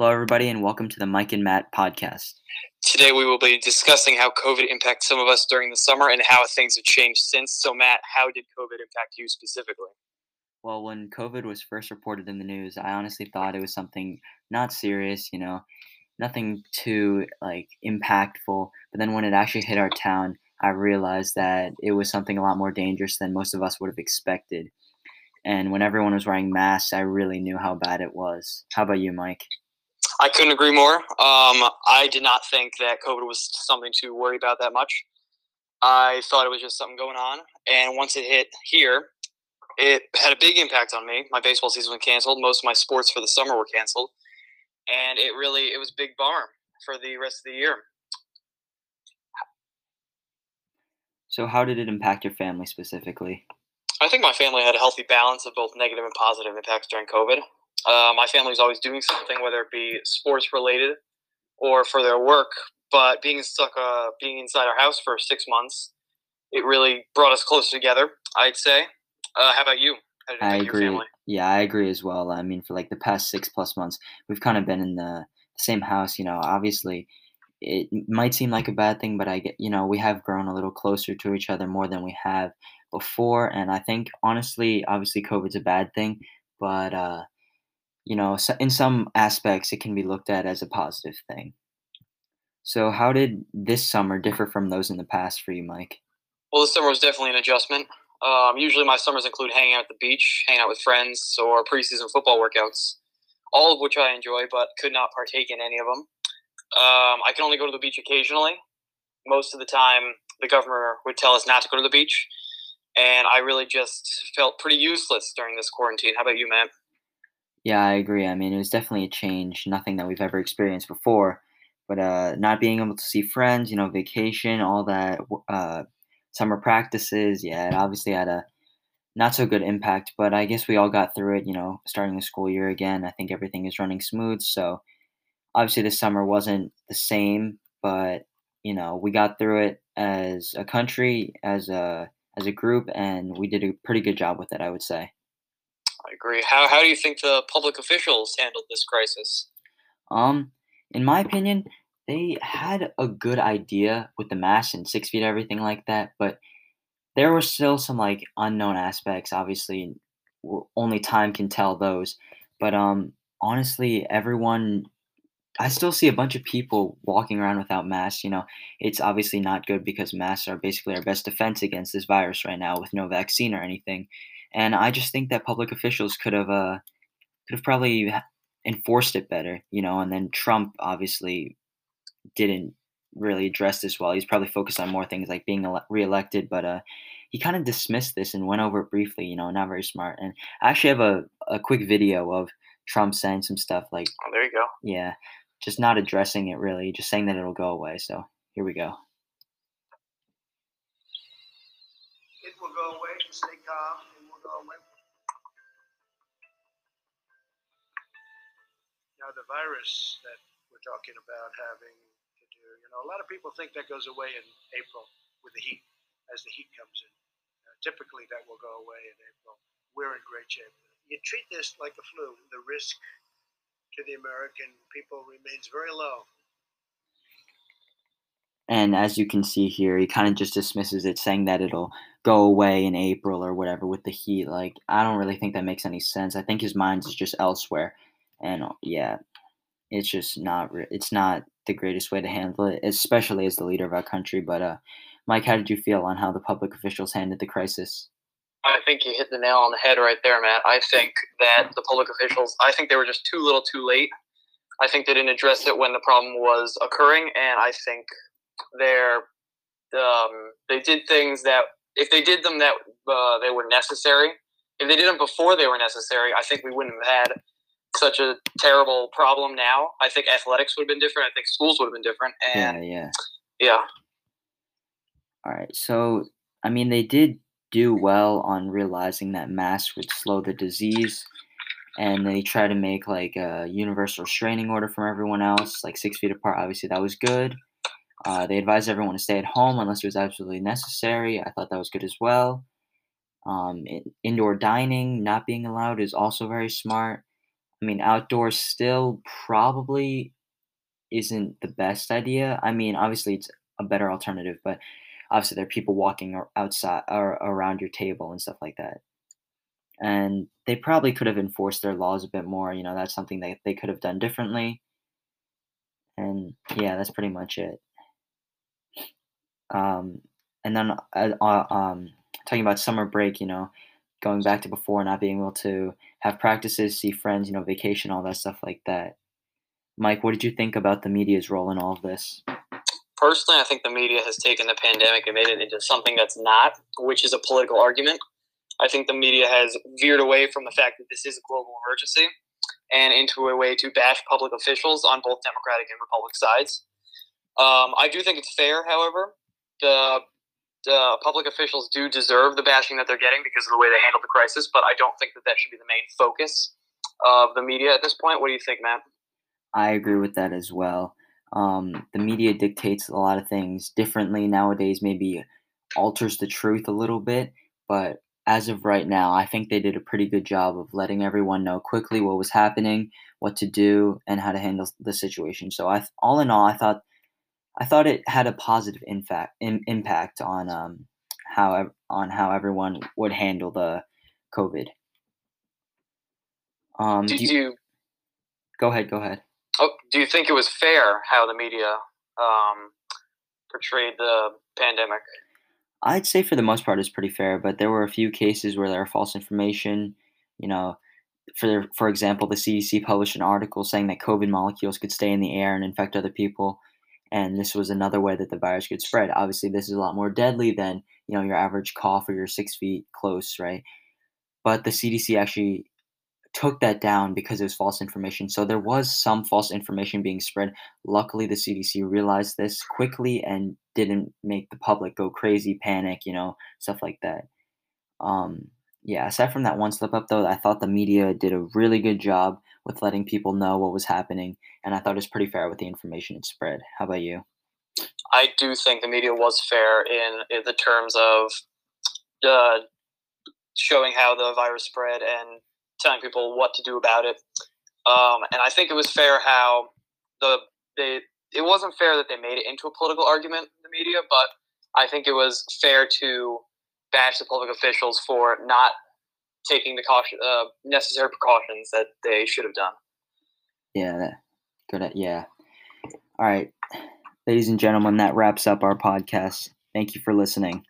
Hello, everybody, and welcome to the Mike and Matt podcast. Today, we will be discussing how COVID impacted some of us during the summer and how things have changed since. So, Matt, how did COVID impact you specifically? Well, when COVID was first reported in the news, I honestly thought it was something not serious, nothing too, impactful. But then when it actually hit our town, I realized that it was something a lot more dangerous than most of us would have expected. And when everyone was wearing masks, I really knew how bad it was. How about you, Mike? I couldn't agree more. I did not think that COVID was something to worry about that much. I thought it was just something going on. And once it hit here, it had a big impact on me. My baseball season was canceled. Most of my sports for the summer were canceled. And it was a big barm for the rest of the year. So how did it impact your family specifically? I think my family had a healthy balance of both negative and positive impacts during COVID. My family was always doing something, whether it be sports-related or for their work. But being inside our house for 6 months, it really brought us closer together, I'd say. How about you? How did it impact your family? Yeah, I agree as well. I mean, for the past 6+ months, we've kind of been in the same house. Obviously, it might seem like a bad thing, but we have grown a little closer to each other more than we have before. And I think, honestly, obviously, COVID's a bad thing, but in some aspects, it can be looked at as a positive thing. So how did this summer differ from those in the past for you, Mike? Well, this summer was definitely an adjustment. Usually my summers include hanging out at the beach, hanging out with friends, or preseason football workouts, all of which I enjoy but could not partake in any of them. I can only go to the beach occasionally. Most of the time, the governor would tell us not to go to the beach, and I really just felt pretty useless during this quarantine. How about you, Matt? Yeah, I agree. I mean, it was definitely a change, nothing that we've ever experienced before, but not being able to see friends, vacation, all that, summer practices, yeah, it obviously had a not so good impact, but I guess we all got through it, starting the school year again. I think everything is running smooth, so obviously this summer wasn't the same, but, we got through it as a country, as a group, and we did a pretty good job with it, I would say. I agree. How do you think the public officials handled this crisis? In my opinion, they had a good idea with the mask and 6 feet, everything like that, but there were still some unknown aspects. Obviously, only time can tell those. But honestly, I still see a bunch of people walking around without masks. It's obviously not good because masks are basically our best defense against this virus right now with no vaccine or anything. And I just think that public officials could have probably enforced it better, and then Trump obviously didn't really address this well. He's probably focused on more things like being reelected, but he kind of dismissed this and went over it briefly, not very smart. And I actually have a quick video of Trump saying some stuff like, oh, there you go. Yeah, just not addressing it really, just saying that it'll go away. So here we go. It will go away. Stay calm. Now the virus that we're talking about having to do, a lot of people think that goes away in April with the heat, as the heat comes in. Now, typically that will go away in April. We're in great shape. You treat this like a flu. The risk to the American people remains very low. And as you can see here, he kind of just dismisses it, saying that it'll go away in April or whatever with the heat. I don't really think that makes any sense. I think his mind is just elsewhere. And, yeah, it's just not the greatest way to handle it, especially as the leader of our country. But, Mike, how did you feel on how the public officials handled the crisis? I think you hit the nail on the head right there, Matt. I think that the public officials, I think they were just too little too late. I think they didn't address it when the problem was occurring, and I think they did things that if they did them that they were necessary. If they did them before they were necessary, I think we wouldn't have had such a terrible problem now. I think athletics would have been different. I think schools would have been different. And yeah. All right. So I mean, they did do well on realizing that masks would slow the disease, and they try to make a universal restraining order from everyone else, 6 feet apart. Obviously, that was good. They advised everyone to stay at home unless it was absolutely necessary. I thought that was good as well. Indoor dining not being allowed is also very smart. I mean, outdoors still probably isn't the best idea. I mean, obviously it's a better alternative, but obviously there are people walking outside or around your table and stuff like that. And they probably could have enforced their laws a bit more. You know, that's something that they could have done differently. And yeah, that's pretty much it. And then talking about summer break, you know, going back to before, not being able to have practices, see friends, you know, vacation, all that stuff like that. Mike, what did you think about the media's role in all of this? Personally, I think the media has taken the pandemic and made it into something that's not, which is a political argument. I think the media has veered away from the fact that this is a global emergency and into a way to bash public officials on both Democratic and Republican sides. I do think it's fair, however. The public officials do deserve the bashing that they're getting because of the way they handled the crisis, but I don't think that that should be the main focus of the media at this point. What do you think, Matt? I agree with that as well. The media dictates a lot of things differently nowadays, maybe alters the truth a little bit, but as of right now, I think they did a pretty good job of letting everyone know quickly what was happening, what to do, and how to handle the situation. So all in all, I thought it had a positive impact on how everyone would handle the COVID. Did you Go ahead. Oh, do you think it was fair how the media portrayed the pandemic? I'd say for the most part it's pretty fair, but there were a few cases where there were false information. You know, for example, the CDC published an article saying that COVID molecules could stay in the air and infect other people. And this was another way that the virus could spread. Obviously, this is a lot more deadly than, you know, your average cough or your 6 feet close, right? But the CDC actually took that down because it was false information. So there was some false information being spread. Luckily, the CDC realized this quickly and didn't make the public go crazy, panic, you know, stuff like that. Yeah, aside from that one slip up, though, I thought the media did a really good job with letting people know what was happening, and I thought it was pretty fair with the information it spread. How about you? I do think the media was fair in the terms of showing how the virus spread and telling people what to do about it. And I think it was fair how it wasn't fair that they made it into a political argument in the media, but I think it was fair to bash the public officials for not taking the necessary precautions that they should have done. Yeah, good. Yeah. All right, ladies and gentlemen, that wraps up our podcast. Thank you for listening.